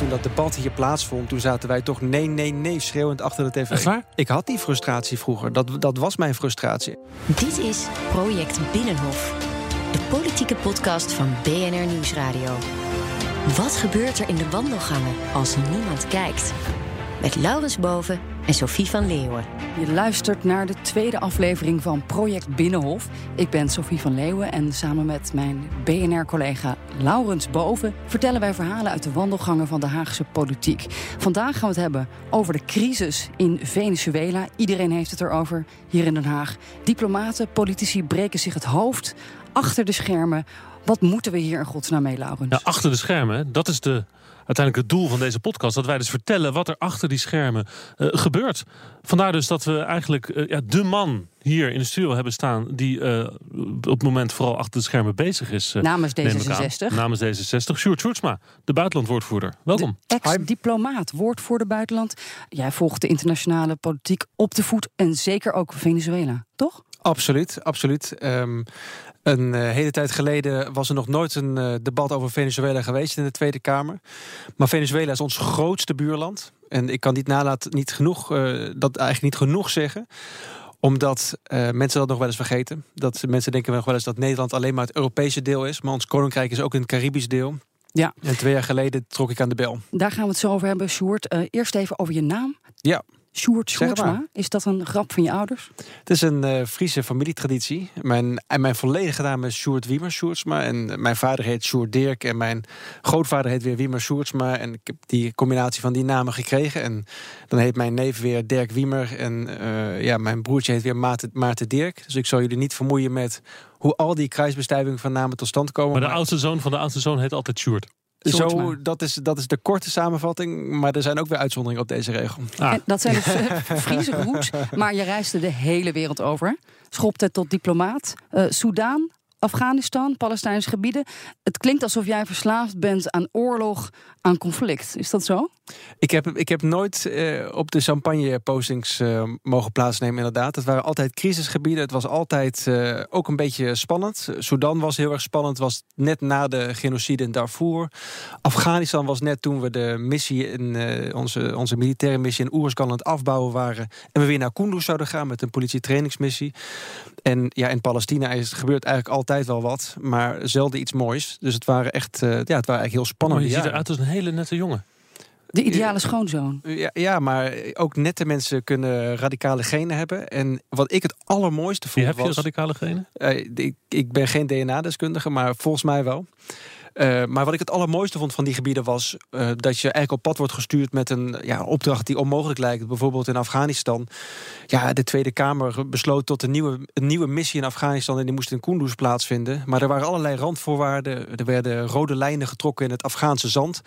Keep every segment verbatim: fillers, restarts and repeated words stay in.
Toen dat debat hier plaatsvond, toen zaten wij toch nee, nee, nee schreeuwend achter de tv. Echt waar? Ik had die frustratie vroeger. Dat, dat was mijn frustratie. Dit is Project Binnenhof. De politieke podcast van B N R Nieuwsradio. Wat gebeurt er in de wandelgangen als niemand kijkt? Met Laurens Boven en Sofie van Leeuwen. Je luistert naar de tweede aflevering van Project Binnenhof. Ik ben Sofie van Leeuwen en samen met mijn B N R-collega Laurens Boven... vertellen wij verhalen uit de wandelgangen van de Haagse politiek. Vandaag gaan we het hebben over de crisis in Venezuela. Iedereen heeft het erover hier in Den Haag. Diplomaten, politici breken zich het hoofd achter de schermen. Wat moeten we hier in godsnaam mee, Laurens? Nou, achter de schermen, dat is de... uiteindelijk het doel van deze podcast, dat wij dus vertellen wat er achter die schermen uh, gebeurt. Vandaar dus dat we eigenlijk uh, ja, de man hier in de studio hebben staan... die uh, op het moment vooral achter de schermen bezig is. Uh, Namens D zesenzestig. Namens D zesenzestig. Sjoerd Wiemer Sjoerdsma, de buitenlandwoordvoerder. Welkom. Ex-diplomaat, woordvoerder buitenland. Jij volgt de internationale politiek op de voet en zeker ook Venezuela, toch? Absoluut, absoluut. Um, een uh, hele tijd geleden was er nog nooit een uh, debat over Venezuela geweest in de Tweede Kamer. Maar Venezuela is ons grootste buurland. En ik kan niet nalaten, niet genoeg, uh, dat eigenlijk niet genoeg zeggen... Omdat uh, mensen dat nog wel eens vergeten. Dat mensen denken nog wel eens dat Nederland alleen maar het Europese deel is. Maar ons koninkrijk is ook een Caribisch deel. Ja. En twee jaar geleden trok ik aan de bel. Daar gaan we het zo over hebben, Sjoerd. Uh, eerst even over je naam. Ja. Sjoerd Sjoerdsma, is dat een grap van je ouders? Het is een uh, Friese familietraditie. Mijn, en mijn volledige naam is Sjoerd Wiemer Sjoerdsma. En mijn vader heet Sjoerd Dirk. En mijn grootvader heet weer Wiemer Sjoerdsma. En ik heb die combinatie van die namen gekregen. En dan heet mijn neef weer Dirk Wiemer. En uh, ja, mijn broertje heet weer Maarten, Maarten Dirk. Dus ik zal jullie niet vermoeien met hoe al die kruisbestuivingen van namen tot stand komen. Maar de maar... oudste zoon van de oudste zoon heet altijd Sjoerd. Zo, dat is, dat is de korte samenvatting. Maar er zijn ook weer uitzonderingen op deze regel. Ah. En dat zijn dus Friese roots. Maar je reisde de hele wereld over. Schopte tot diplomaat. Uh, Sudan, Afghanistan, Palestijnse gebieden. Het klinkt alsof jij verslaafd bent aan oorlog, aan conflict. Is dat zo? Ik heb, ik heb nooit uh, op de champagne-postings uh, mogen plaatsnemen, inderdaad. Het waren altijd crisisgebieden. Het was altijd uh, ook een beetje spannend. Sudan was heel erg spannend. Het was net na de genocide in Darfur. Afghanistan was net toen we de missie in, uh, onze, onze militaire missie in Oeruzkan aan het afbouwen waren. En we weer naar Kunduz zouden gaan met een politietrainingsmissie. En ja, in Palestina is, gebeurt eigenlijk altijd wel wat. Maar zelden iets moois. Dus het waren echt, uh, ja, het waren eigenlijk heel spannende jaren. Je ziet eruit als een hele nette jongen. De ideale schoonzoon. Ja, ja, maar ook nette mensen kunnen radicale genen hebben. En wat ik het allermooiste vond was... Heb je radicale genen? Uh, ik, ik ben geen D N A-deskundige, maar volgens mij wel. Uh, maar wat ik het allermooiste vond van die gebieden was... Uh, dat je eigenlijk op pad wordt gestuurd met een ja, opdracht die onmogelijk lijkt. Bijvoorbeeld in Afghanistan. Ja, de Tweede Kamer besloot tot een nieuwe, een nieuwe missie in Afghanistan... en die moest in Kunduz plaatsvinden. Maar er waren allerlei randvoorwaarden. Er werden rode lijnen getrokken in het Afghaanse zand.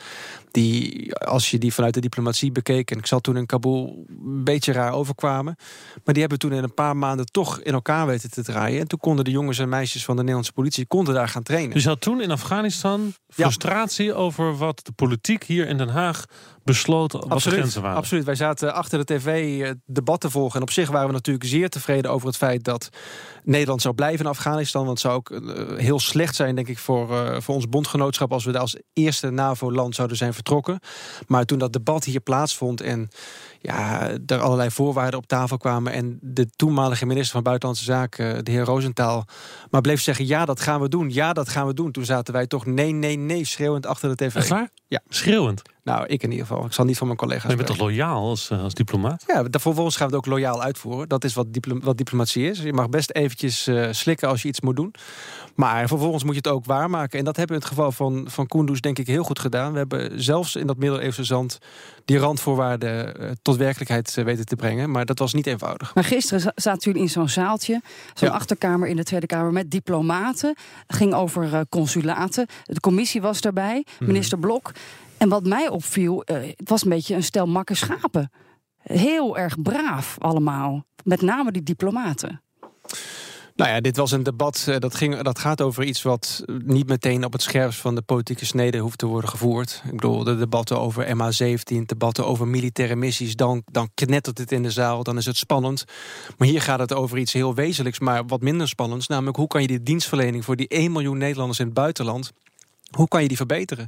Die, als je die vanuit de diplomatie bekeek... en ik zat toen in Kabul, een beetje raar overkwamen. Maar die hebben toen in een paar maanden toch in elkaar weten te draaien. En toen konden de jongens en meisjes van de Nederlandse politie... konden daar gaan trainen. Dus je had toen in Afghanistan... frustratie ja. over wat de politiek hier in Den Haag besloot, wat absoluut, de grenzen waren. Absoluut, wij zaten achter de tv debat te volgen. En op zich waren we natuurlijk zeer tevreden over het feit dat Nederland zou blijven in Afghanistan. Want het zou ook uh, heel slecht zijn, denk ik, voor, uh, voor ons bondgenootschap... als we daar als eerste NAVO-land zouden zijn vertrokken. Maar toen dat debat hier plaatsvond en ja, er allerlei voorwaarden op tafel kwamen... en de toenmalige minister van Buitenlandse Zaken, de heer Rosenthal... maar bleef zeggen, ja, dat gaan we doen, ja, dat gaan we doen. Toen zaten wij toch nee, nee, nee, schreeuwend achter de tv. Echt waar? Ja. Schreeuwend? Nou, ik in ieder geval. Ik zal niet van mijn collega's spreken. Je bent toch loyaal als, als diplomaat? Ja, vervolgens gaan we het ook loyaal uitvoeren. Dat is wat, diplo- wat diplomatie is. Je mag best eventjes uh, slikken als je iets moet doen. Maar vervolgens moet je het ook waarmaken. En dat hebben we in het geval van, van Kunduz denk ik heel goed gedaan. We hebben zelfs in dat middeleeuwse zand die randvoorwaarden uh, tot werkelijkheid uh, weten te brengen. Maar dat was niet eenvoudig. Maar gisteren z- zaten jullie in zo'n zaaltje. Zo'n ja. achterkamer in de Tweede Kamer met diplomaten. Ging over uh, consulaten. De commissie was daarbij. Minister mm. Blok. En wat mij opviel, uh, het was een beetje een stel makke schapen. heel erg braaf allemaal. Met name die diplomaten. Nou ja, dit was een debat, uh, dat, ging, dat gaat over iets wat niet meteen op het scherpst van de politieke snede hoeft te worden gevoerd. Ik bedoel, de debatten over M H zeventien, debatten over militaire missies, dan, dan knettert het in de zaal, dan is het spannend. Maar hier gaat het over iets heel wezenlijks, maar wat minder spannends. Namelijk, hoe kan je die dienstverlening voor die één miljoen Nederlanders in het buitenland, hoe kan je die verbeteren?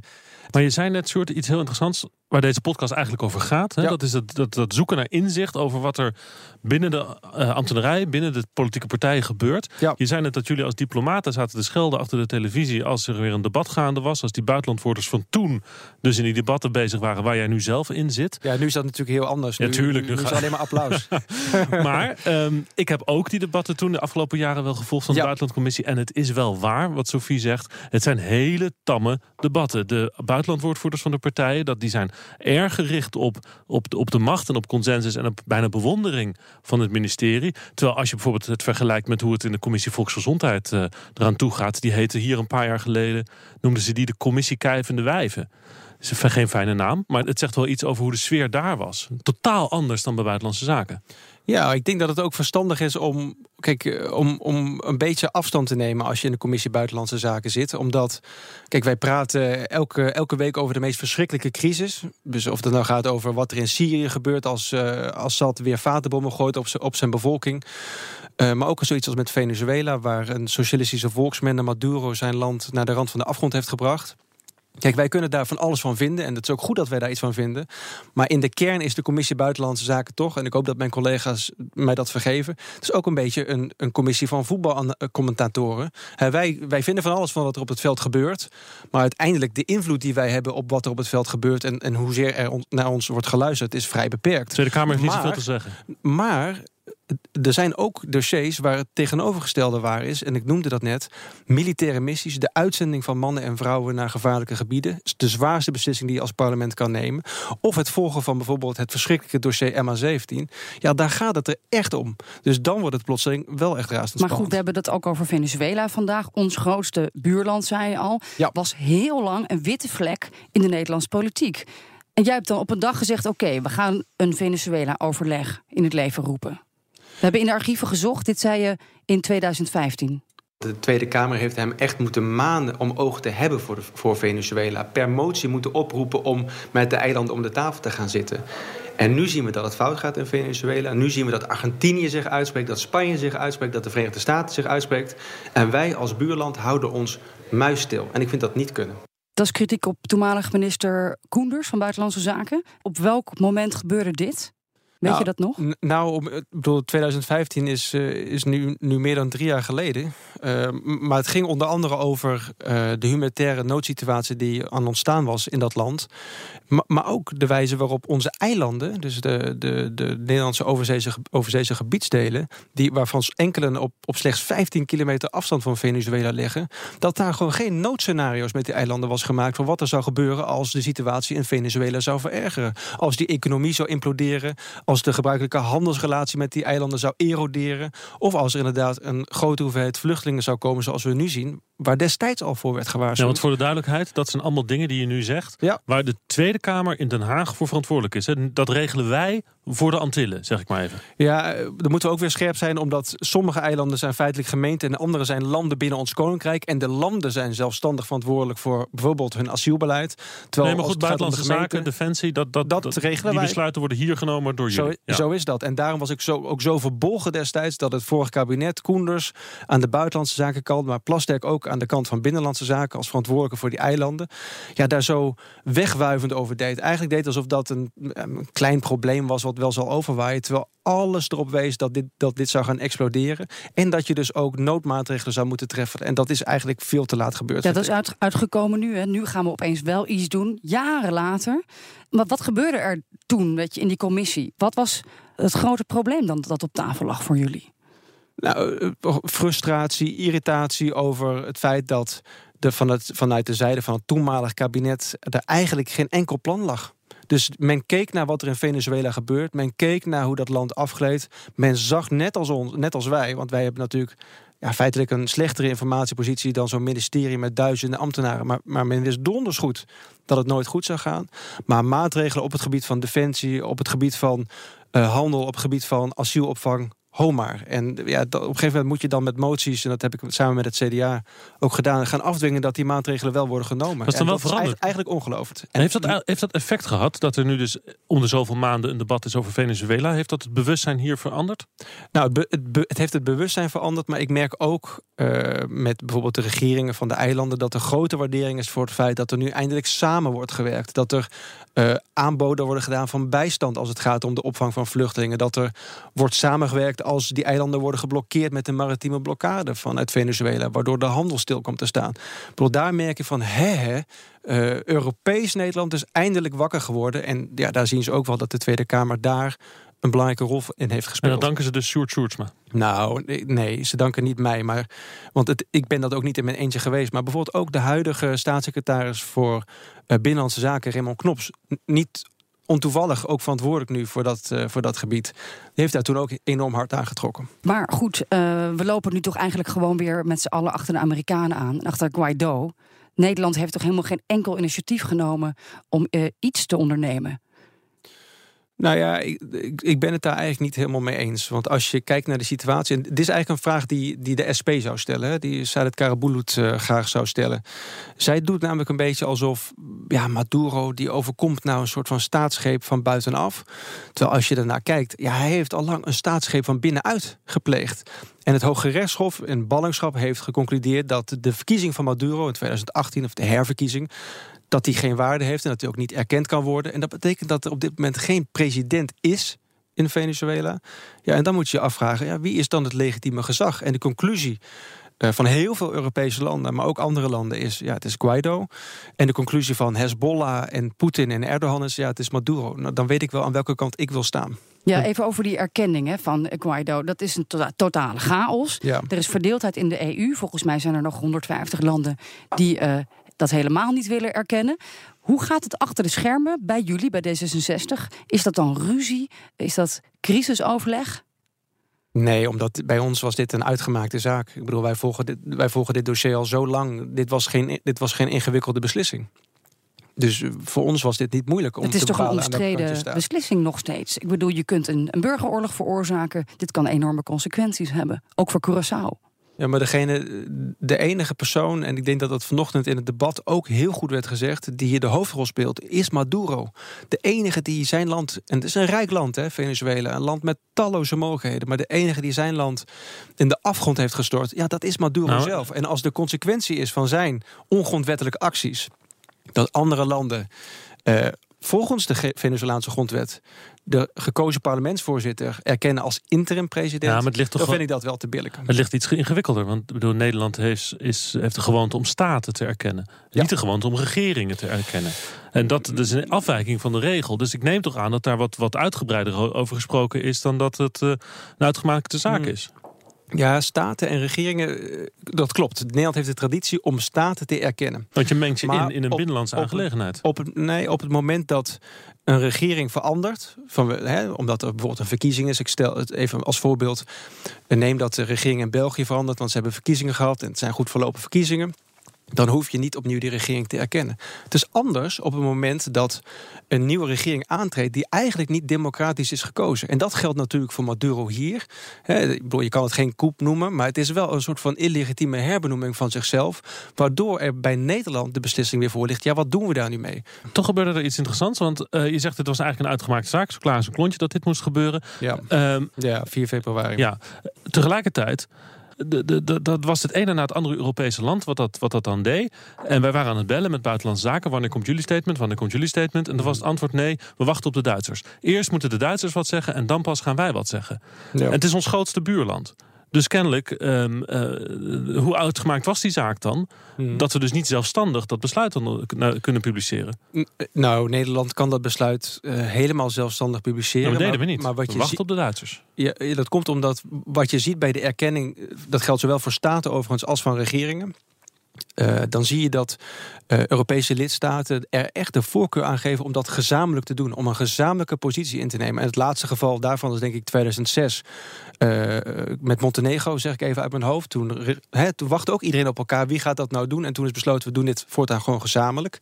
Maar je zei net, Sjoerd, iets heel interessants waar deze podcast eigenlijk over gaat. Hè? Ja. Dat is dat, dat, dat zoeken naar inzicht over wat er binnen de uh, ambtenarij, binnen de politieke partijen gebeurt. Ja. Je zei net dat jullie als diplomaten zaten te schelden achter de televisie als er weer een debat gaande was. Als die buitenlandwoorders van toen dus in die debatten bezig waren waar jij nu zelf in zit. Ja, nu is dat natuurlijk heel anders. Ja, nu, tuurlijk, nu, nu, nu is alleen maar applaus. Maar um, ik heb ook die debatten toen de afgelopen jaren wel gevolgd van de ja. buitenlandcommissie. En het is wel waar wat Sofie zegt. Het zijn hele tamme debatten. De buitenlandwoordvoerders van de partijen, dat die zijn erg gericht op, op, de, op de macht en op consensus en op bijna bewondering van het ministerie. Terwijl als je bijvoorbeeld het vergelijkt met hoe het in de commissie Volksgezondheid uh, eraan toe gaat. Die heette hier een paar jaar geleden, noemden ze die de commissie Kijvende Wijven. Dat is geen fijne naam, maar het zegt wel iets over hoe de sfeer daar was. Totaal anders dan bij Buitenlandse Zaken. Ja, ik denk dat het ook verstandig is om, kijk, om, om een beetje afstand te nemen als je in de commissie Buitenlandse Zaken zit. Omdat, kijk, wij praten elke, elke week over de meest verschrikkelijke crisis. Dus of het nou gaat over wat er in Syrië gebeurt als uh, Assad weer vatenbommen gooit op, op zijn bevolking. Uh, maar ook zoiets als met Venezuela, waar een socialistische volksman, Maduro, zijn land naar de rand van de afgrond heeft gebracht. Kijk, wij kunnen daar van alles van vinden. En het is ook goed dat wij daar iets van vinden. Maar in de kern is de commissie Buitenlandse Zaken toch, en ik hoop dat mijn collega's mij dat vergeven, het is ook een beetje een, een commissie van voetbalcommentatoren. He, wij, wij vinden van alles van wat er op het veld gebeurt. Maar uiteindelijk de invloed die wij hebben op wat er op het veld gebeurt en, en hoezeer er on, naar ons wordt geluisterd, is vrij beperkt. De Tweede Kamer heeft niet zoveel te zeggen. Maar er zijn ook dossiers waar het tegenovergestelde waar is. En ik noemde dat net. Militaire missies, de uitzending van mannen en vrouwen naar gevaarlijke gebieden. Is de zwaarste beslissing die je als parlement kan nemen. Of het volgen van bijvoorbeeld het verschrikkelijke dossier M H zeventien. Ja, daar gaat het er echt om. Dus dan wordt het plotseling wel echt razendsspannend. Maar goed, we hebben het ook over Venezuela vandaag. Ons grootste buurland, zei je al. Ja. Was heel lang een witte vlek in de Nederlandse politiek. En jij hebt dan op een dag gezegd, oké, okay, we gaan een Venezuela-overleg in het leven roepen. We hebben in de archieven gezocht, dit zei je in tweeduizend vijftien. De Tweede Kamer heeft hem echt moeten manen om oog te hebben voor, de, voor Venezuela. Per motie moeten oproepen om met de eilanden om de tafel te gaan zitten. En nu zien we dat het fout gaat in Venezuela. Nu zien we dat Argentinië zich uitspreekt, dat Spanje zich uitspreekt, dat de Verenigde Staten zich uitspreekt. En wij als buurland houden ons muisstil. En ik vind dat niet kunnen. Dat is kritiek op toenmalig minister Koenders van Buitenlandse Zaken. Op welk moment gebeurde dit? Weet nou, je dat nog? N- nou, ik bedoel, tweeduizend vijftien is, uh, is nu, nu meer dan drie jaar geleden. Uh, maar het ging onder andere over uh, de humanitaire noodsituatie die aan ontstaan was in dat land. M- maar ook de wijze waarop onze eilanden, dus de, de, de Nederlandse overzeese, overzeese gebiedsdelen, die, waarvan enkelen op, op slechts vijftien kilometer afstand van Venezuela liggen, dat daar gewoon geen noodscenario's met die eilanden was gemaakt van wat er zou gebeuren als de situatie in Venezuela zou verergeren. Als die economie zou imploderen, als de gebruikelijke handelsrelatie met die eilanden zou eroderen, of als er inderdaad een grote hoeveelheid vluchtelingen zou komen zoals we nu zien, waar destijds al voor werd gewaarschuwd. Ja, want voor de duidelijkheid, dat zijn allemaal dingen die je nu zegt, ja, waar de Tweede Kamer in Den Haag voor verantwoordelijk is. Hè? Dat regelen wij voor de Antillen, zeg ik maar even. Ja, dan moeten we ook weer scherp zijn, omdat sommige eilanden zijn feitelijk gemeenten en andere zijn landen binnen ons koninkrijk. En de landen zijn zelfstandig verantwoordelijk voor bijvoorbeeld hun asielbeleid. Terwijl, nee, maar goed, buitenlandse de zaken, defensie, dat, dat, dat, dat regelen die wij. Besluiten worden hier genomen door jullie. Zo, ja. zo is dat. En daarom was ik zo, ook zo verbolgen destijds dat het vorige kabinet, Koenders, aan de buitenlandse zakenkant, maar Plasterk ook aan de kant van binnenlandse zaken als verantwoordelijke voor die eilanden, ja, daar zo wegwuivend over deed. Eigenlijk deed alsof dat een, een klein probleem was wat wel zal overwaaien, terwijl alles erop wees dat dit, dat dit zou gaan exploderen. En dat je dus ook noodmaatregelen zou moeten treffen. En dat is eigenlijk veel te laat gebeurd. Ja, dat is uit, uitgekomen nu. Hè. Nu gaan we opeens wel iets doen, jaren later. Maar wat gebeurde er toen, weet je, in die commissie? Wat was het grote probleem dan dat op tafel lag voor jullie? Nou, frustratie, irritatie over het feit dat de, van het, vanuit de zijde van het toenmalig kabinet er eigenlijk geen enkel plan lag. Dus men keek naar wat er in Venezuela gebeurt. Men keek naar hoe dat land afgleed. Men zag net als ons, net als wij, want wij hebben natuurlijk ja, feitelijk een slechtere informatiepositie dan zo'n ministerie met duizenden ambtenaren. Maar, maar men wist donders goed dat het nooit goed zou gaan. Maar maatregelen op het gebied van defensie, op het gebied van uh, handel, op het gebied van asielopvang, ho maar. En ja, op een gegeven moment moet je dan met moties, en dat heb ik samen met het C D A ook gedaan, gaan afdwingen dat die maatregelen wel worden genomen. Dat is dan wel veranderd. Is eigenlijk ongelooflijk. En, en heeft, dat, heeft dat effect gehad, dat er nu dus om de zoveel maanden een debat is over Venezuela? Heeft dat het bewustzijn hier veranderd? Nou, het, be, het, be, het heeft het bewustzijn veranderd, maar ik merk ook uh, met bijvoorbeeld de regeringen van de eilanden dat er grote waardering is voor het feit dat er nu eindelijk samen wordt gewerkt. Dat er uh, aanboden worden gedaan van bijstand als het gaat om de opvang van vluchtelingen. Dat er wordt samengewerkt als die eilanden worden geblokkeerd met een maritieme blokkade vanuit Venezuela, waardoor de handel stil komt te staan. Ik bedoel, daar merk je van, hè, hè, uh, Europees Nederland is eindelijk wakker geworden. En ja, daar zien ze ook wel dat de Tweede Kamer daar een belangrijke rol in heeft gespeeld. En dat danken ze dus Sjoerd Sjoerdsma? Nou, nee, ze danken niet mij. Maar, want het, ik ben dat ook niet in mijn eentje geweest. Maar bijvoorbeeld ook de huidige staatssecretaris voor uh, Binnenlandse Zaken, Raymond Knops, n- niet ontoevallig ook verantwoordelijk nu voor dat, uh, voor dat gebied. Die heeft daar toen ook enorm hard aangetrokken. Maar goed, uh, we lopen nu toch eigenlijk gewoon weer met z'n allen achter de Amerikanen aan. Achter Guaido. Nederland heeft toch helemaal geen enkel initiatief genomen om uh, iets te ondernemen? Nou ja, ik, ik ben het daar eigenlijk niet helemaal mee eens. Want als je kijkt naar de situatie, en dit is eigenlijk een vraag die, die de S P zou stellen, die Sigrid Kaag uh, graag zou stellen. Zij doet namelijk een beetje alsof ja, Maduro, die overkomt nou een soort van staatsgreep van buitenaf. Terwijl als je daarnaar kijkt, ja, hij heeft al lang een staatsgreep van binnenuit gepleegd. En het Hoge Rechtshof in ballingschap heeft geconcludeerd dat de verkiezing van Maduro in tweeduizend achttien, of de herverkiezing, dat die geen waarde heeft en dat die ook niet erkend kan worden. En dat betekent dat er op dit moment geen president is in Venezuela. Ja, en dan moet je je afvragen, ja, wie is dan het legitieme gezag? En de conclusie uh, van heel veel Europese landen, maar ook andere landen is, ja, het is Guaido. En de conclusie van Hezbollah en Poetin en Erdogan is, ja, het is Maduro. Nou, dan weet ik wel aan welke kant ik wil staan. Ja, even over die erkenning hè, van Guaido. Dat is een to- totale chaos. Ja. Er is verdeeldheid in de E U. Volgens mij zijn er nog honderdvijftig landen die Uh, dat helemaal niet willen erkennen. Hoe gaat het achter de schermen bij jullie, bij D zesenzestig? Is dat dan ruzie? Is dat crisisoverleg? Nee, omdat bij ons was dit een uitgemaakte zaak. Ik bedoel, wij volgen dit, wij volgen dit dossier al zo lang. Dit was geen, dit was geen ingewikkelde beslissing. Dus voor ons was dit niet moeilijk om te bepalen. Het is toch een omstreden beslissing nog steeds? Ik bedoel, je kunt een, een burgeroorlog veroorzaken. Dit kan enorme consequenties hebben. Ook voor Curaçao. Ja, maar degene, de enige persoon, en ik denk dat dat vanochtend in het debat ook heel goed werd gezegd, die hier de hoofdrol speelt, is Maduro. De enige die zijn land, en het is een rijk land, hè, Venezuela, een land met talloze mogelijkheden, maar de enige die zijn land in de afgrond heeft gestort, ja, dat is Maduro nou zelf. En als de consequentie is van zijn ongrondwettelijke acties, dat andere landen Uh, volgens de Venezolaanse grondwet de gekozen parlementsvoorzitter erkennen als interim-president, ja, maar het ligt toch dan vind ik dat wel te billijken. Het ligt iets ingewikkelder, want bedoel, Nederland heeft, is, heeft de gewoonte om staten te erkennen. Ja. Niet de gewoonte om regeringen te erkennen. En dat, dat is een afwijking van de regel. Dus ik neem toch aan dat daar wat, wat uitgebreider over gesproken is dan dat het uh, een uitgemaakte zaak hmm. is. Ja, staten en regeringen, dat klopt. Nederland heeft de traditie om staten te erkennen. Want je mengt je maar in in een op, binnenlandse op, aangelegenheid. Op, nee, op het moment dat een regering verandert, van, hè, omdat er bijvoorbeeld een verkiezing is, ik stel het even als voorbeeld, neem dat de regering in België verandert, want ze hebben verkiezingen gehad en het zijn goed verlopen verkiezingen, dan hoef je niet opnieuw die regering te erkennen. Het is anders op het moment dat een nieuwe regering aantreedt die eigenlijk niet democratisch is gekozen. En dat geldt natuurlijk voor Maduro hier. Je kan het geen coup noemen, maar het is wel een soort van illegitieme herbenoeming van zichzelf, waardoor er bij Nederland de beslissing weer voor ligt. Ja, wat doen we daar nu mee? Toch gebeurde er iets interessants, want uh, je zegt het was eigenlijk een uitgemaakte zaak. Zo klaar als een klontje dat dit moest gebeuren. Ja, um, ja vier februari. Ja, tegelijkertijd De, de, de, dat was het ene na het andere Europese land wat dat, wat dat dan deed. En wij waren aan het bellen met buitenlandse zaken. Wanneer komt jullie statement? Wanneer komt jullie statement? En dan was het antwoord nee, we wachten op de Duitsers. Eerst moeten de Duitsers wat zeggen en dan pas gaan wij wat zeggen. Ja. En het is ons grootste buurland. Dus kennelijk, um, uh, hoe uitgemaakt was die zaak dan? Hmm. Dat we dus niet zelfstandig dat besluit dan kunnen publiceren. N- nou, Nederland kan dat besluit uh, helemaal zelfstandig publiceren. Nou, dat deden maar, we niet. Maar wat we je wachten zi- op de Duitsers. Ja, dat komt omdat wat je ziet bij de erkenning, dat geldt zowel voor staten overigens als van regeringen, Uh, dan zie je dat uh, Europese lidstaten er echt de voorkeur aan geven om dat gezamenlijk te doen. Om een gezamenlijke positie in te nemen. En het laatste geval daarvan is denk ik tweeduizend zes. Uh, met Montenegro, zeg ik even uit mijn hoofd. Toen, he, toen wachtte ook iedereen op elkaar. Wie gaat dat nou doen? En toen is besloten, we doen dit voortaan gewoon gezamenlijk.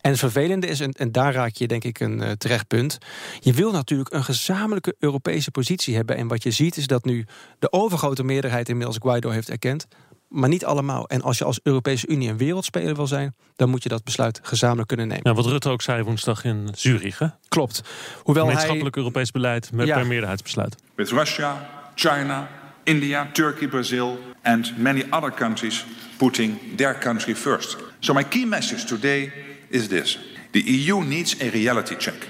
En het vervelende is, en, en daar raak je denk ik een uh, terecht punt. Je wil natuurlijk een gezamenlijke Europese positie hebben. En wat je ziet is dat nu de overgrote meerderheid inmiddels Guaido heeft erkend. Maar niet allemaal. En als je als Europese Unie een wereldspeler wil zijn, dan moet je dat besluit gezamenlijk kunnen nemen. Ja, wat Rutte ook zei woensdag in Zurich, hè? Klopt. Hoewel gemeenschappelijk hij... Europees beleid met ja. per meerderheidsbesluit. With Russia, China, India, Turkey, Brazil and many other countries putting their country first. So my key message today is this. The E U needs a reality check.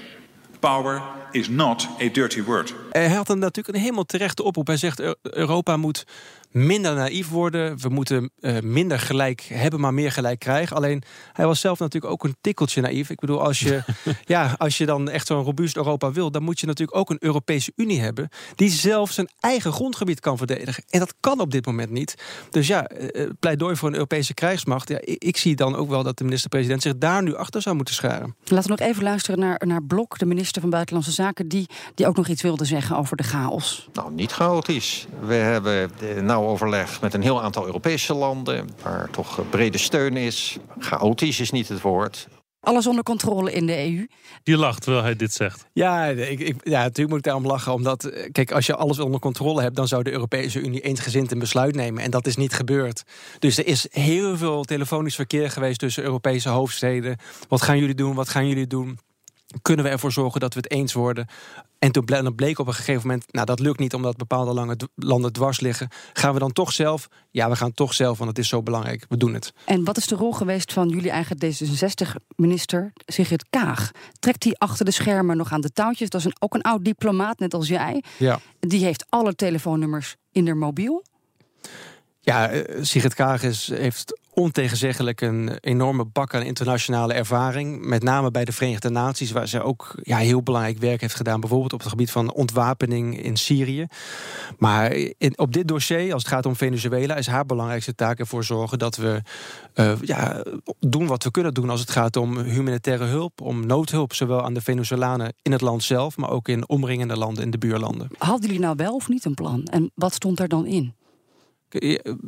Power is not a dirty word. Hij had dan natuurlijk een helemaal terechte oproep. Hij zegt Europa moet minder naïef worden. We moeten uh, minder gelijk hebben, maar meer gelijk krijgen. Alleen, hij was zelf natuurlijk ook een tikkeltje naïef. Ik bedoel, als je, ja, als je dan echt zo'n robuust Europa wil, dan moet je natuurlijk ook een Europese Unie hebben die zelf zijn eigen grondgebied kan verdedigen. En dat kan op dit moment niet. Dus ja, uh, pleidooi voor een Europese krijgsmacht. Ja, ik, ik zie dan ook wel dat de minister-president zich daar nu achter zou moeten scharen. Laten we nog even luisteren naar, naar Blok, de minister van Buitenlandse Zaken, die, die ook nog iets wilde zeggen over de chaos. Nou, niet chaotisch. We hebben uh, nou overleg met een heel aantal Europese landen, waar toch brede steun is. Chaotisch is niet het woord. Alles onder controle in de E U. Je lacht terwijl hij dit zegt. Ja, ik, ik, ja, natuurlijk moet ik daarom lachen. Omdat, kijk, als je alles onder controle hebt, dan zou de Europese Unie eensgezind een besluit nemen. En dat is niet gebeurd. Dus er is heel veel telefonisch verkeer geweest tussen Europese hoofdsteden. Wat gaan jullie doen? Wat gaan jullie doen? Kunnen we ervoor zorgen dat we het eens worden? En toen bleek op een gegeven moment, nou dat lukt niet omdat bepaalde lange d- landen dwars liggen. Gaan we dan toch zelf? Ja, we gaan toch zelf, want het is zo belangrijk. We doen het. En wat is de rol geweest van jullie eigen D zesenzestig-minister Sigrid Kaag? Trekt die achter de schermen nog aan de touwtjes? Dat is een, ook een oud diplomaat, net als jij. Ja. Die heeft alle telefoonnummers in haar mobiel. Ja, Sigrid Kaag is, heeft ontegenzeggelijk een enorme bak aan internationale ervaring. Met name bij de Verenigde Naties, waar ze ook ja, heel belangrijk werk heeft gedaan. Bijvoorbeeld op het gebied van ontwapening in Syrië. Maar in, op dit dossier, als het gaat om Venezuela, is haar belangrijkste taak ervoor zorgen dat we uh, ja, doen wat we kunnen doen als het gaat om humanitaire hulp, om noodhulp, zowel aan de Venezolanen in het land zelf, maar ook in omringende landen, in de buurlanden. Hadden jullie nou wel of niet een plan? En wat stond er dan in?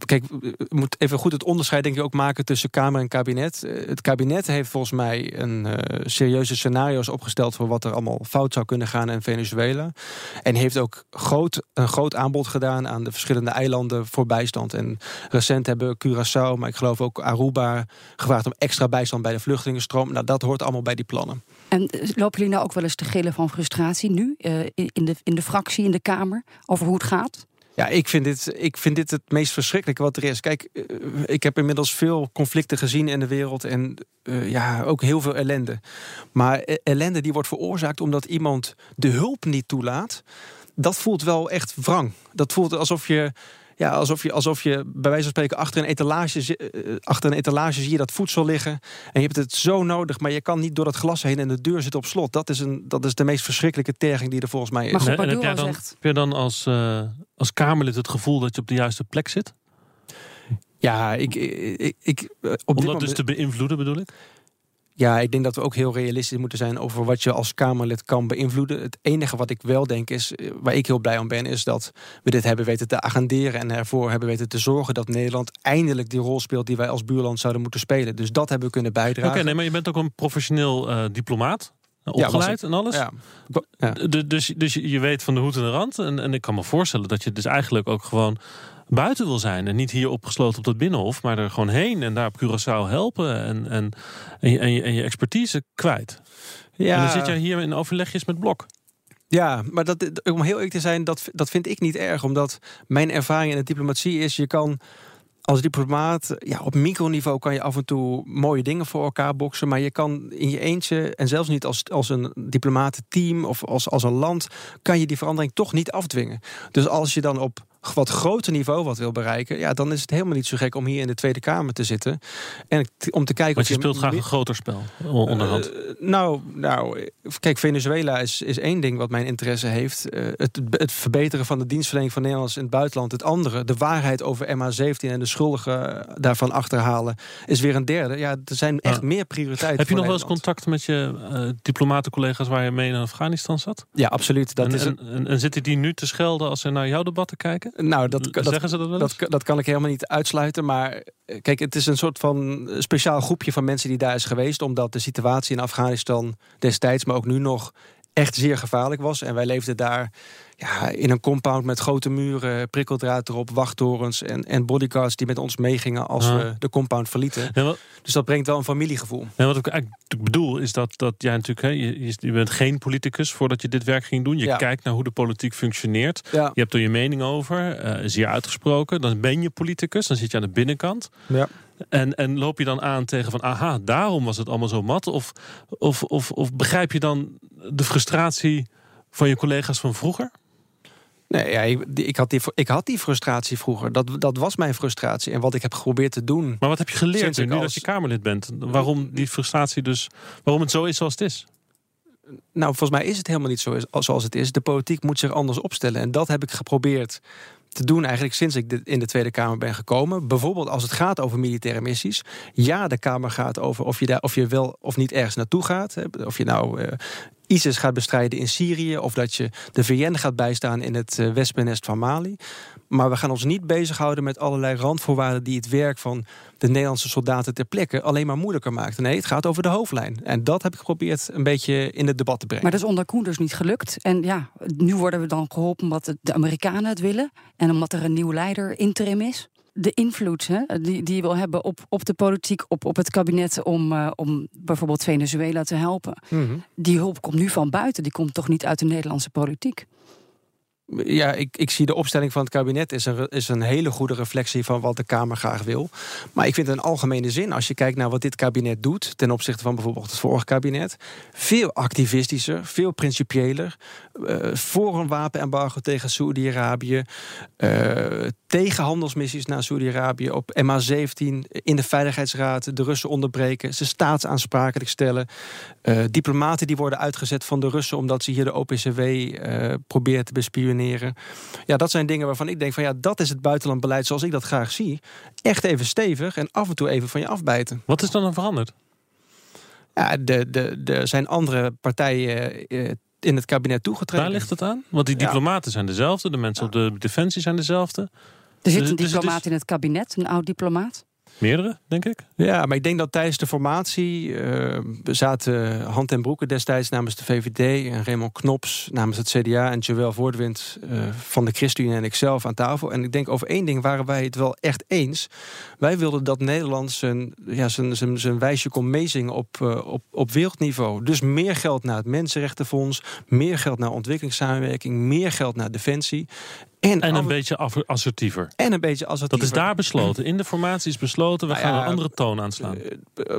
Kijk, je moet even goed het onderscheid denk ik ook maken tussen Kamer en kabinet. Het kabinet heeft volgens mij een uh, serieuze scenario's opgesteld voor wat er allemaal fout zou kunnen gaan in Venezuela. En heeft ook groot, een groot aanbod gedaan aan de verschillende eilanden voor bijstand. En recent hebben Curaçao, maar ik geloof ook Aruba, gevraagd om extra bijstand bij de vluchtelingenstroom. Nou, dat hoort allemaal bij die plannen. En lopen jullie nou ook wel eens te gillen van frustratie nu uh, in de, in de fractie, in de Kamer, over hoe het gaat? Ja, ik vind, dit, ik vind dit het meest verschrikkelijke wat er is. Kijk, ik heb inmiddels veel conflicten gezien in de wereld en uh, ja, ook heel veel ellende. Maar ellende die wordt veroorzaakt omdat iemand de hulp niet toelaat, dat voelt wel echt wrang. Dat voelt alsof je, ja, alsof je, alsof je bij wijze van spreken achter een etalage, uh, achter een etalage zie je dat voedsel liggen. En je hebt het zo nodig, maar je kan niet door dat glas heen en de deur zit op slot. Dat is, een, dat is de meest verschrikkelijke terging die er volgens mij is. Maar goed, en heb jij dan, heb je dan als... Uh... Als Kamerlid het gevoel dat je op de juiste plek zit? Ja, ik... ik, ik op Om dit dat moment... dus te beïnvloeden bedoel ik? Ja, ik denk dat we ook heel realistisch moeten zijn over wat je als Kamerlid kan beïnvloeden. Het enige wat ik wel denk is, waar ik heel blij om ben, is dat we dit hebben weten te agenderen en ervoor hebben weten te zorgen dat Nederland eindelijk die rol speelt die wij als buurland zouden moeten spelen. Dus dat hebben we kunnen bijdragen. Oké, okay, nee, maar je bent ook een professioneel uh, diplomaat. Opgeleid ja, en alles. Ja. Ja. Dus, dus je weet van de hoed en de rand. En, en ik kan me voorstellen dat je dus eigenlijk ook gewoon buiten wil zijn. En niet hier opgesloten op dat Binnenhof. Maar er gewoon heen en daar op Curaçao helpen. En, en, en, je, en, je, en je expertise kwijt. Ja. En dan zit jij hier in overlegjes met Blok. Ja, maar dat, om heel eerlijk te zijn, dat, dat vind ik niet erg. Omdat mijn ervaring in de diplomatie is, je kan als diplomaat, ja, op microniveau kan je af en toe mooie dingen voor elkaar boksen, maar je kan in je eentje, en zelfs niet als, als een diplomatenteam of als, als een land, kan je die verandering toch niet afdwingen. Dus als je dan op wat groter niveau wat wil bereiken, ja, dan is het helemaal niet zo gek om hier in de Tweede Kamer te zitten. En t- om te kijken. Want je, je speelt graag een groter spel onderhand. Uh, nou, nou, kijk, Venezuela is, is één ding wat mijn interesse heeft. Uh, het, het verbeteren van de dienstverlening van Nederlanders in het buitenland, het andere. De waarheid over M H zeventien en de schuldigen daarvan achterhalen is weer een derde. Ja, er zijn echt uh, meer prioriteiten. Heb je nog wel eens contact met je uh, diplomatencollega's waar je mee in Afghanistan zat? Ja, absoluut. Dat en, is een... en, en, en zitten die nu te schelden als ze naar jouw debatten kijken? Nou, dat, dat, Zeggen ze dat, wel eens? dat, dat kan ik helemaal niet uitsluiten. Maar kijk, het is een soort van speciaal groepje van mensen die daar is geweest. Omdat de situatie in Afghanistan destijds, maar ook nu nog, echt zeer gevaarlijk was. En wij leefden daar ja, in een compound met grote muren, prikkeldraad erop, wachttorens en, en bodyguards die met ons meegingen als ah. we de compound verlieten. Ja, wat, dus dat brengt wel een familiegevoel. Ja, wat ik eigenlijk bedoel is dat, dat jij natuurlijk, hè, je, je bent geen politicus voordat je dit werk ging doen. Je ja. kijkt naar hoe de politiek functioneert. Ja. Je hebt er je mening over, uh, is hier uitgesproken. Dan ben je politicus, dan zit je aan de binnenkant. Ja. En, en loop je dan aan tegen van, aha, daarom was het allemaal zo mat? Of, of, of, of begrijp je dan de frustratie van je collega's van vroeger? Nee, ja, ik, ik, had die, ik had die frustratie vroeger. Dat, dat was mijn frustratie en wat ik heb geprobeerd te doen. Maar wat heb je geleerd nu, nu als... dat je Kamerlid bent? Waarom die frustratie dus, waarom het zo is zoals het is? Nou, volgens mij is het helemaal niet zo zoals het is. De politiek moet zich anders opstellen. En dat heb ik geprobeerd te doen eigenlijk sinds ik in de Tweede Kamer ben gekomen. Bijvoorbeeld als het gaat over militaire missies. Ja, de Kamer gaat over of je, daar, of je wel of niet ergens naartoe gaat. Of je nou... Uh, ISIS gaat bestrijden in Syrië, of dat je de V N gaat bijstaan in het uh, wespennest van Mali. Maar we gaan ons niet bezighouden met allerlei randvoorwaarden die het werk van de Nederlandse soldaten ter plekke alleen maar moeilijker maakt. Nee, het gaat over de hoofdlijn. En dat heb ik geprobeerd een beetje in het debat te brengen. Maar dat is onder Koenders niet gelukt. En ja, nu worden we dan geholpen omdat de Amerikanen het willen en omdat er een nieuw leider interim is. De invloed hè, die, die je wil hebben op, op de politiek, op, op het kabinet... om, uh, om bijvoorbeeld Venezuela te helpen. Mm-hmm. Die hulp komt nu van buiten. Die komt toch niet uit de Nederlandse politiek? Ja, ik, ik zie de opstelling van het kabinet... Is een, is een hele goede reflectie van wat de Kamer graag wil. Maar ik vind in algemene zin... als je kijkt naar wat dit kabinet doet... ten opzichte van bijvoorbeeld het vorige kabinet... veel activistischer, veel principiëler... Uh, voor een wapenembargo tegen Saoedi-Arabië... Uh, tegen handelsmissies naar Saoedi-Arabië... op M H zeventien, in de Veiligheidsraad... de Russen onderbreken, ze staatsaansprakelijk stellen... Uh, diplomaten die worden uitgezet van de Russen... omdat ze hier de O P C W uh, proberen te bespioneren. Ja, dat zijn dingen waarvan ik denk van ja, dat is het buitenlandbeleid zoals ik dat graag zie. Echt even stevig en af en toe even van je afbijten. Wat is dan dan veranderd? Ja, de, de, de zijn andere partijen in het kabinet toegetreden. Waar ligt het aan? Want die diplomaten ja. zijn dezelfde, de mensen ja. op de defensie zijn dezelfde. Er zit een dus, diplomaat dus het is... in het kabinet, een oud diplomaat. Meerdere, denk ik. Ja, maar ik denk dat tijdens de formatie uh, zaten Hand en Broeke destijds namens de V V D... en Raymond Knops namens het C D A en Joël Voortwind uh, van de ChristenUnie en ikzelf aan tafel. En ik denk over één ding waren wij het wel echt eens. Wij wilden dat Nederland zijn, ja, zijn, zijn, zijn wijsje kon meezingen op, uh, op, op wereldniveau. Dus meer geld naar het Mensenrechtenfonds, meer geld naar ontwikkelingssamenwerking... meer geld naar defensie... En, en een af... beetje af- assertiever. En een beetje assertiever. Dat is daar besloten. In de formatie is besloten, we nou gaan ja, een andere toon aanslaan.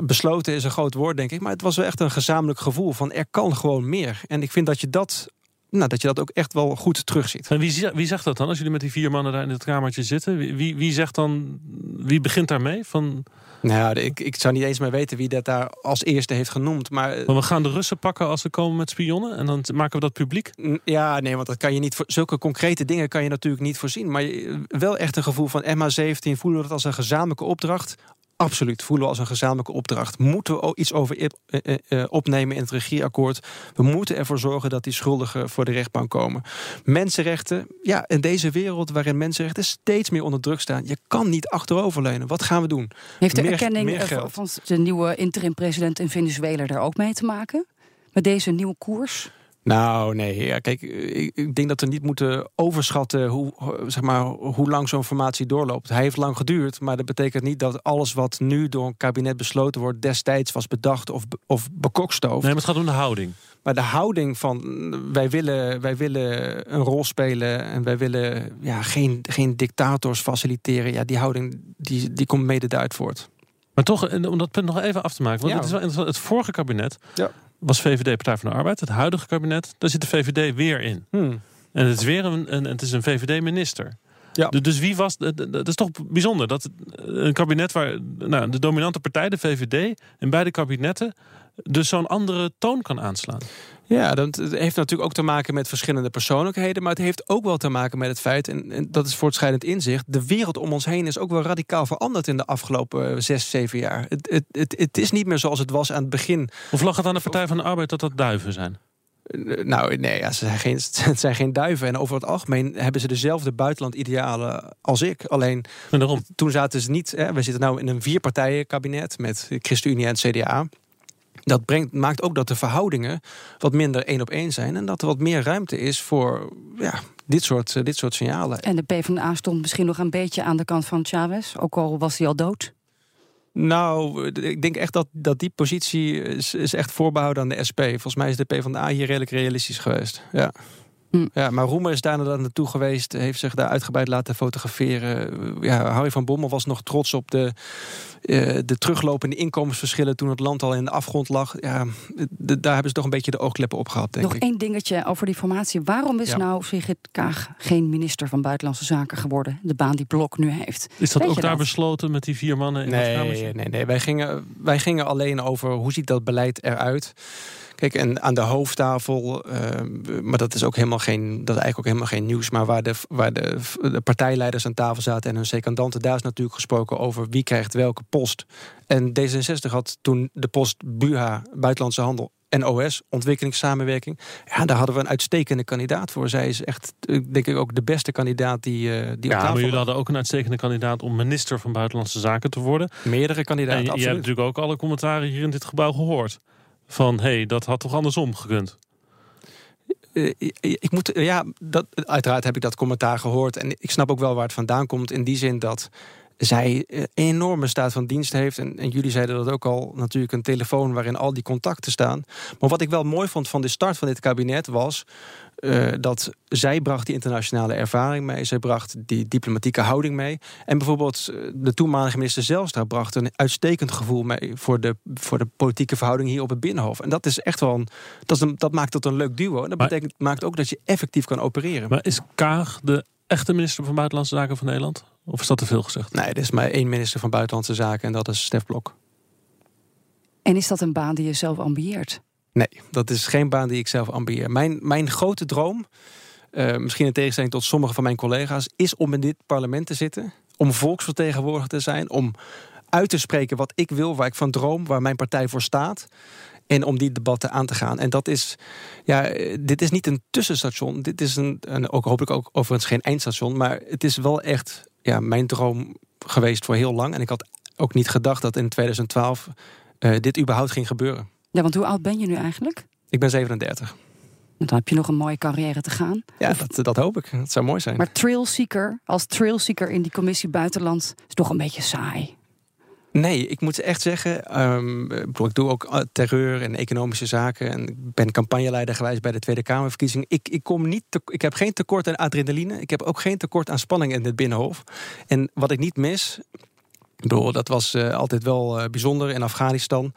Besloten is een groot woord, denk ik. Maar het was wel echt een gezamenlijk gevoel van er kan gewoon meer. En ik vind dat je dat, nou, dat, je dat ook echt wel goed terugziet. En wie, wie zegt dat dan? Als jullie met die vier mannen daar in het kamertje zitten. Wie, wie zegt dan, wie begint daarmee? Van... Nou, ik, ik zou niet eens meer weten wie dat daar als eerste heeft genoemd. Maar, maar we gaan de Russen pakken als ze komen met spionnen? En dan maken we dat publiek? Ja, nee, want dat kan je niet voor, zulke concrete dingen kan je natuurlijk niet voorzien. Maar wel echt een gevoel van M H zeventien, voelen we dat als een gezamenlijke opdracht? Absoluut, voelen we als een gezamenlijke opdracht. Moeten we iets over opnemen in het regeerakkoord? We moeten ervoor zorgen dat die schuldigen voor de rechtbank komen. Mensenrechten, ja, in deze wereld waarin mensenrechten steeds meer onder druk staan. Je kan niet achteroverleunen. Wat gaan we doen? Heeft de meer, erkenning meer van de nieuwe interim-president in Venezuela daar ook mee te maken? Met deze nieuwe koers? Nou, nee. Ja, kijk, ik denk dat we niet moeten overschatten hoe, zeg maar, hoe lang zo'n formatie doorloopt. Hij heeft lang geduurd, maar dat betekent niet dat alles wat nu door een kabinet besloten wordt destijds was bedacht of, of bekokstoofd. Nee, maar het gaat om de houding. Maar de houding van wij willen, wij willen een rol spelen en wij willen ja, geen, geen dictators faciliteren. Ja, die houding die, die komt mede daaruit voort. Maar toch, om dat punt nog even af te maken. Want ja. het is wel interessant. Het vorige kabinet... Ja. was V V D Partij van de Arbeid, het huidige kabinet... daar zit de V V D weer in. Hmm. En het is weer een, een, het is een V V D-minister. Ja. Dus wie was... Dat is toch bijzonder dat een kabinet waar nou, de dominante partij, de V V D, in beide kabinetten dus zo'n andere toon kan aanslaan. Ja, dat heeft natuurlijk ook te maken met verschillende persoonlijkheden, maar het heeft ook wel te maken met het feit, en, en dat is voortschrijdend inzicht, de wereld om ons heen is ook wel radicaal veranderd in de afgelopen zes, zeven jaar. Het, het, het, het is niet meer zoals het was aan het begin. Of lag het aan de Partij van de Arbeid dat dat duiven zijn? Nou, nee, ja, ze zijn geen, het zijn geen duiven. En over het algemeen hebben ze dezelfde buitenlandidealen als ik. Alleen, en toen zaten ze niet... Hè, we zitten nu in een vierpartijenkabinet met ChristenUnie en het C D A. Dat brengt, maakt ook dat de verhoudingen wat minder één op één zijn. En dat er wat meer ruimte is voor ja, dit soort, dit soort signalen. En de PvdA stond misschien nog een beetje aan de kant van Chavez. Ook al was hij al dood. Nou, ik denk echt dat, dat die positie is, is echt voorbehouden aan de S P. Volgens mij is de PvdA hier redelijk realistisch geweest. Ja. Mm. Ja, maar Roemer is daar naartoe geweest, heeft zich daar uitgebreid laten fotograferen. Ja, Harry van Bommel was nog trots op de, uh, de teruglopende inkomensverschillen toen het land al in de afgrond lag. Ja, de, daar hebben ze toch een beetje de oogkleppen op gehad, denk ik. Nog één dingetje over die formatie. Waarom is ja. nou Sigrid Kaag geen minister van Buitenlandse Zaken geworden? De baan die Blok nu heeft. Is dat Weet ook daar dat? besloten met die vier mannen in nee, het kamertje? Nee, nee. Wij gingen, wij gingen alleen over hoe ziet dat beleid eruit. Kijk, en aan de hoofdtafel, uh, maar dat is ook helemaal geen, dat is eigenlijk ook helemaal geen nieuws, maar waar de, waar de, de partijleiders aan tafel zaten en hun secondanten, daar is natuurlijk gesproken over wie krijgt welke post. En D zesenzestig had toen de post B U H A, Buitenlandse Handel, en O S, ontwikkelingssamenwerking. Ja, daar hadden we een uitstekende kandidaat voor. Zij is echt, denk ik, ook de beste kandidaat die, uh, die ja, op tafel... Ja, maar jullie hadden ook een uitstekende kandidaat om minister van Buitenlandse Zaken te worden. Meerdere kandidaten, en je, absoluut. Je hebt natuurlijk ook alle commentaren hier in dit gebouw gehoord. Van, hé, hey, dat had toch andersom gekund? Uh, ik moet, ja, dat, uiteraard heb ik dat commentaar gehoord. En ik snap ook wel waar het vandaan komt. In die zin dat zij een enorme staat van dienst heeft. En, en jullie zeiden dat ook al, natuurlijk een telefoon waarin al die contacten staan. Maar wat ik wel mooi vond van de start van dit kabinet was... Uh, dat zij bracht die internationale ervaring mee. Zij bracht die diplomatieke houding mee. En bijvoorbeeld de toenmalige minister Zijlstra bracht een uitstekend gevoel mee voor de, voor de politieke verhouding hier op het Binnenhof. En dat is echt wel een, dat, is een, dat maakt dat een leuk duo. En dat maar, betekent, maakt ook dat je effectief kan opereren. Maar is Kaag de echte minister van Buitenlandse Zaken van Nederland? Of is dat te veel gezegd? Nee, er is maar één minister van Buitenlandse Zaken en dat is Stef Blok. En is dat een baan die je zelf ambieert? Nee, dat is geen baan die ik zelf ambieer. Mijn, mijn grote droom, uh, misschien in tegenstelling tot sommige van mijn collega's, is om in dit parlement te zitten, om volksvertegenwoordiger te zijn, om uit te spreken wat ik wil, waar ik van droom, waar mijn partij voor staat, en om die debatten aan te gaan. En dat is, ja, dit is niet een tussenstation, dit is een, en ook hopelijk ook overigens geen eindstation, maar het is wel echt, ja, mijn droom geweest voor heel lang. En ik had ook niet gedacht dat in tweeduizend twaalf uh, dit überhaupt ging gebeuren. Ja, want hoe oud ben je nu eigenlijk? Ik ben zevenendertig. En dan heb je nog een mooie carrière te gaan. Ja, of... dat, dat hoop ik. Dat zou mooi zijn. Maar trailseeker, als trailseeker in die commissie buitenland... is toch een beetje saai? Nee, ik moet echt zeggen... Um, ik doe ook terreur en economische zaken... en ik ben campagneleider geweest bij de Tweede Kamerverkiezing. Ik, ik, kom niet te, ik heb geen tekort aan adrenaline. Ik heb ook geen tekort aan spanning in het Binnenhof. En wat ik niet mis... Ik bedoel, dat was uh, altijd wel uh, bijzonder in Afghanistan...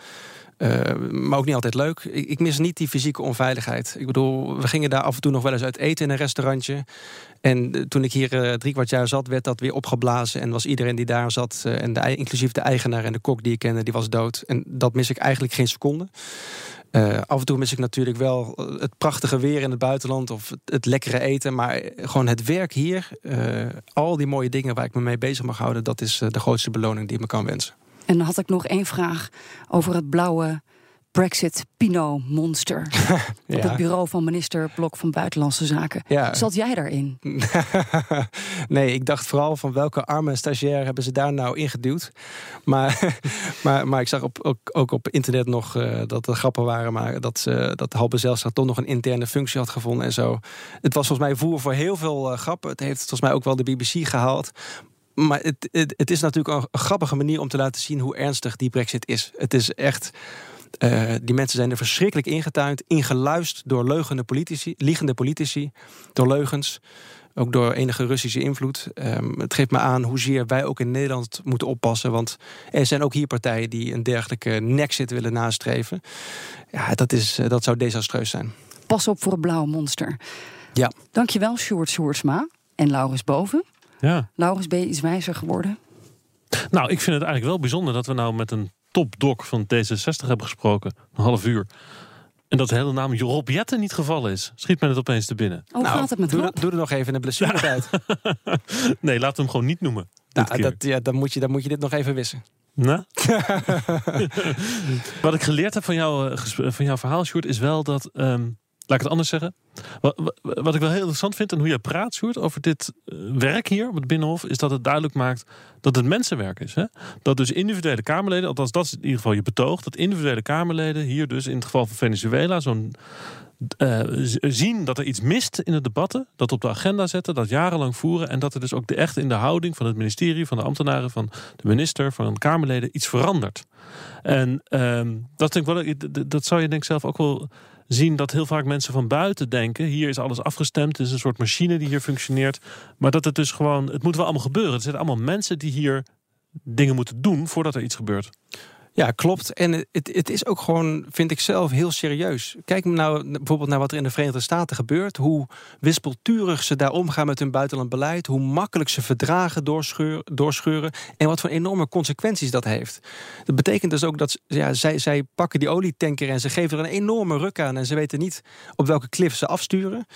Uh, maar ook niet altijd leuk. Ik, ik mis niet die fysieke onveiligheid. Ik bedoel, we gingen daar af en toe nog wel eens uit eten in een restaurantje. En uh, toen ik hier uh, drie kwart jaar zat, werd dat weer opgeblazen. En was iedereen die daar zat, uh, en de, inclusief de eigenaar en de kok die ik kende, die was dood. En dat mis ik eigenlijk geen seconde. Uh, af en toe mis ik natuurlijk wel het prachtige weer in het buitenland of het, het lekkere eten. Maar gewoon het werk hier, uh, al die mooie dingen waar ik me mee bezig mag houden, dat is uh, de grootste beloning die ik me kan wensen. En dan had ik nog één vraag over het blauwe Brexit-Pinot-monster. Ja. Op het bureau van minister Blok van Buitenlandse Zaken. Ja. Zat jij daarin? Nee, ik dacht vooral van welke arme stagiair hebben ze daar nou ingeduwd. Maar, maar, maar ik zag op, ook, ook op internet nog uh, dat er grappen waren... maar dat, uh, dat Halbe Zijlstra toch nog een interne functie had gevonden en zo. Het was volgens mij voer voor heel veel uh, grappen. Het heeft volgens mij ook wel de B B C gehaald... Maar het, het, het is natuurlijk een grappige manier om te laten zien hoe ernstig die Brexit is. Het is echt, uh, die mensen zijn er verschrikkelijk ingetuind, ingeluist door leugende politici, liegende politici, door leugens, ook door enige Russische invloed. Um, het geeft me aan hoezeer wij ook in Nederland moeten oppassen, want er zijn ook hier partijen die een dergelijke nexit willen nastreven. Ja, dat is, uh, dat zou desastreus zijn. Pas op voor het blauwe monster. Ja. Dankjewel, Sjoerd Sjoerdsma en Laurens Boven. Ja. Laurens, ben je iets wijzer geworden? Nou, ik vind het eigenlijk wel bijzonder dat we nou met een topdoc van D zesenzestig hebben gesproken. Een half uur. En dat de hele naam Rob Jetten niet gevallen is. Schiet mij het opeens te binnen. Oh, nou, gaat het met Rob? Doe, doe er nog even een blessure uit. Nee, laten we hem gewoon niet noemen. Nou, dat, ja, dan, moet je, dan moet je dit nog even wissen. Nou? Wat ik geleerd heb van, jou, van jouw verhaal, Sjoerd, is wel dat... Um, laat ik het anders zeggen. Wat, wat ik wel heel interessant vind en hoe jij praat, Sjoerd, over dit werk hier op het Binnenhof, is dat het duidelijk maakt dat het mensenwerk is. Hè? Dat dus individuele Kamerleden, althans dat is in ieder geval je betoog, dat individuele Kamerleden hier dus in het geval van Venezuela zo'n uh, zien dat er iets mist in de debatten, dat op de agenda zetten, dat jarenlang voeren en dat er dus ook de, echt in de houding van het ministerie, van de ambtenaren, van de minister, van de Kamerleden iets verandert. En uh, dat, denk ik wel, dat, dat zou je denk ik zelf ook wel zien, dat heel vaak mensen van buiten denken, hier is alles afgestemd, het is een soort machine die hier functioneert, maar dat het dus gewoon, het moet wel allemaal gebeuren. Er zitten allemaal mensen die hier dingen moeten doen voordat er iets gebeurt. Ja, klopt. En het, het is ook gewoon, vind ik zelf, heel serieus. Kijk nou bijvoorbeeld naar wat er in de Verenigde Staten gebeurt. Hoe wispelturig ze daar omgaan met hun buitenland beleid. Hoe makkelijk ze verdragen doorscheur, doorscheuren. En wat voor enorme consequenties dat heeft. Dat betekent dus ook dat ja, zij, zij pakken die olietanker en ze geven er een enorme ruk aan. En ze weten niet op welke klif ze afsturen.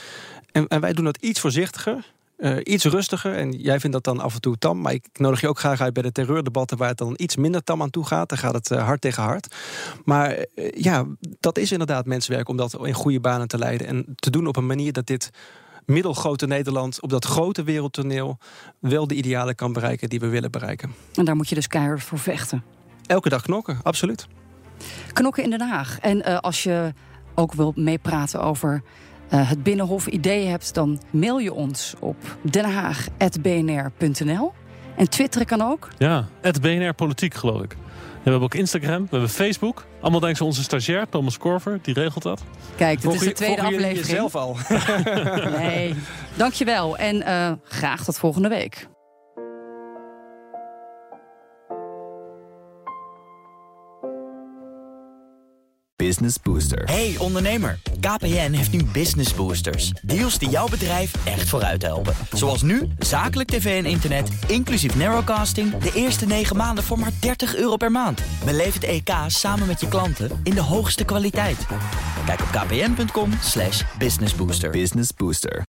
En, en wij doen dat iets voorzichtiger. Uh, iets rustiger, en jij vindt dat dan af en toe tam, maar ik nodig je ook graag uit bij de terreurdebatten waar het dan iets minder tam aan toe gaat. Dan gaat het uh, hard tegen hard. Maar uh, ja, dat is inderdaad mensenwerk om dat in goede banen te leiden en te doen op een manier dat dit middelgrote Nederland op dat grote wereldtoneel wel de idealen kan bereiken die we willen bereiken. En daar moet je dus keihard voor vechten. Elke dag knokken, absoluut. Knokken in Den Haag. En uh, als je ook wilt meepraten over Uh, het Binnenhof ideeën hebt, dan mail je ons op den haag apenstaartje b n r punt n l. En twitteren kan ook. Ja, at B N R Politiek, geloof ik. En we hebben ook Instagram, we hebben Facebook. Allemaal dankzij onze stagiair, Thomas Korver, die regelt dat. Kijk, dit is de tweede aflevering. Volg je jezelf al? Nee, dankjewel en uh, graag tot volgende week. Business Booster. Hey ondernemer, K P N heeft nu Business Boosters. Deals die jouw bedrijf echt vooruit helpen. Zoals nu, zakelijk tv en internet, inclusief narrowcasting, de eerste negen maanden voor maar dertig euro per maand. Beleef het E K samen met je klanten in de hoogste kwaliteit. Kijk op k p n punt com slash business booster. Business Booster.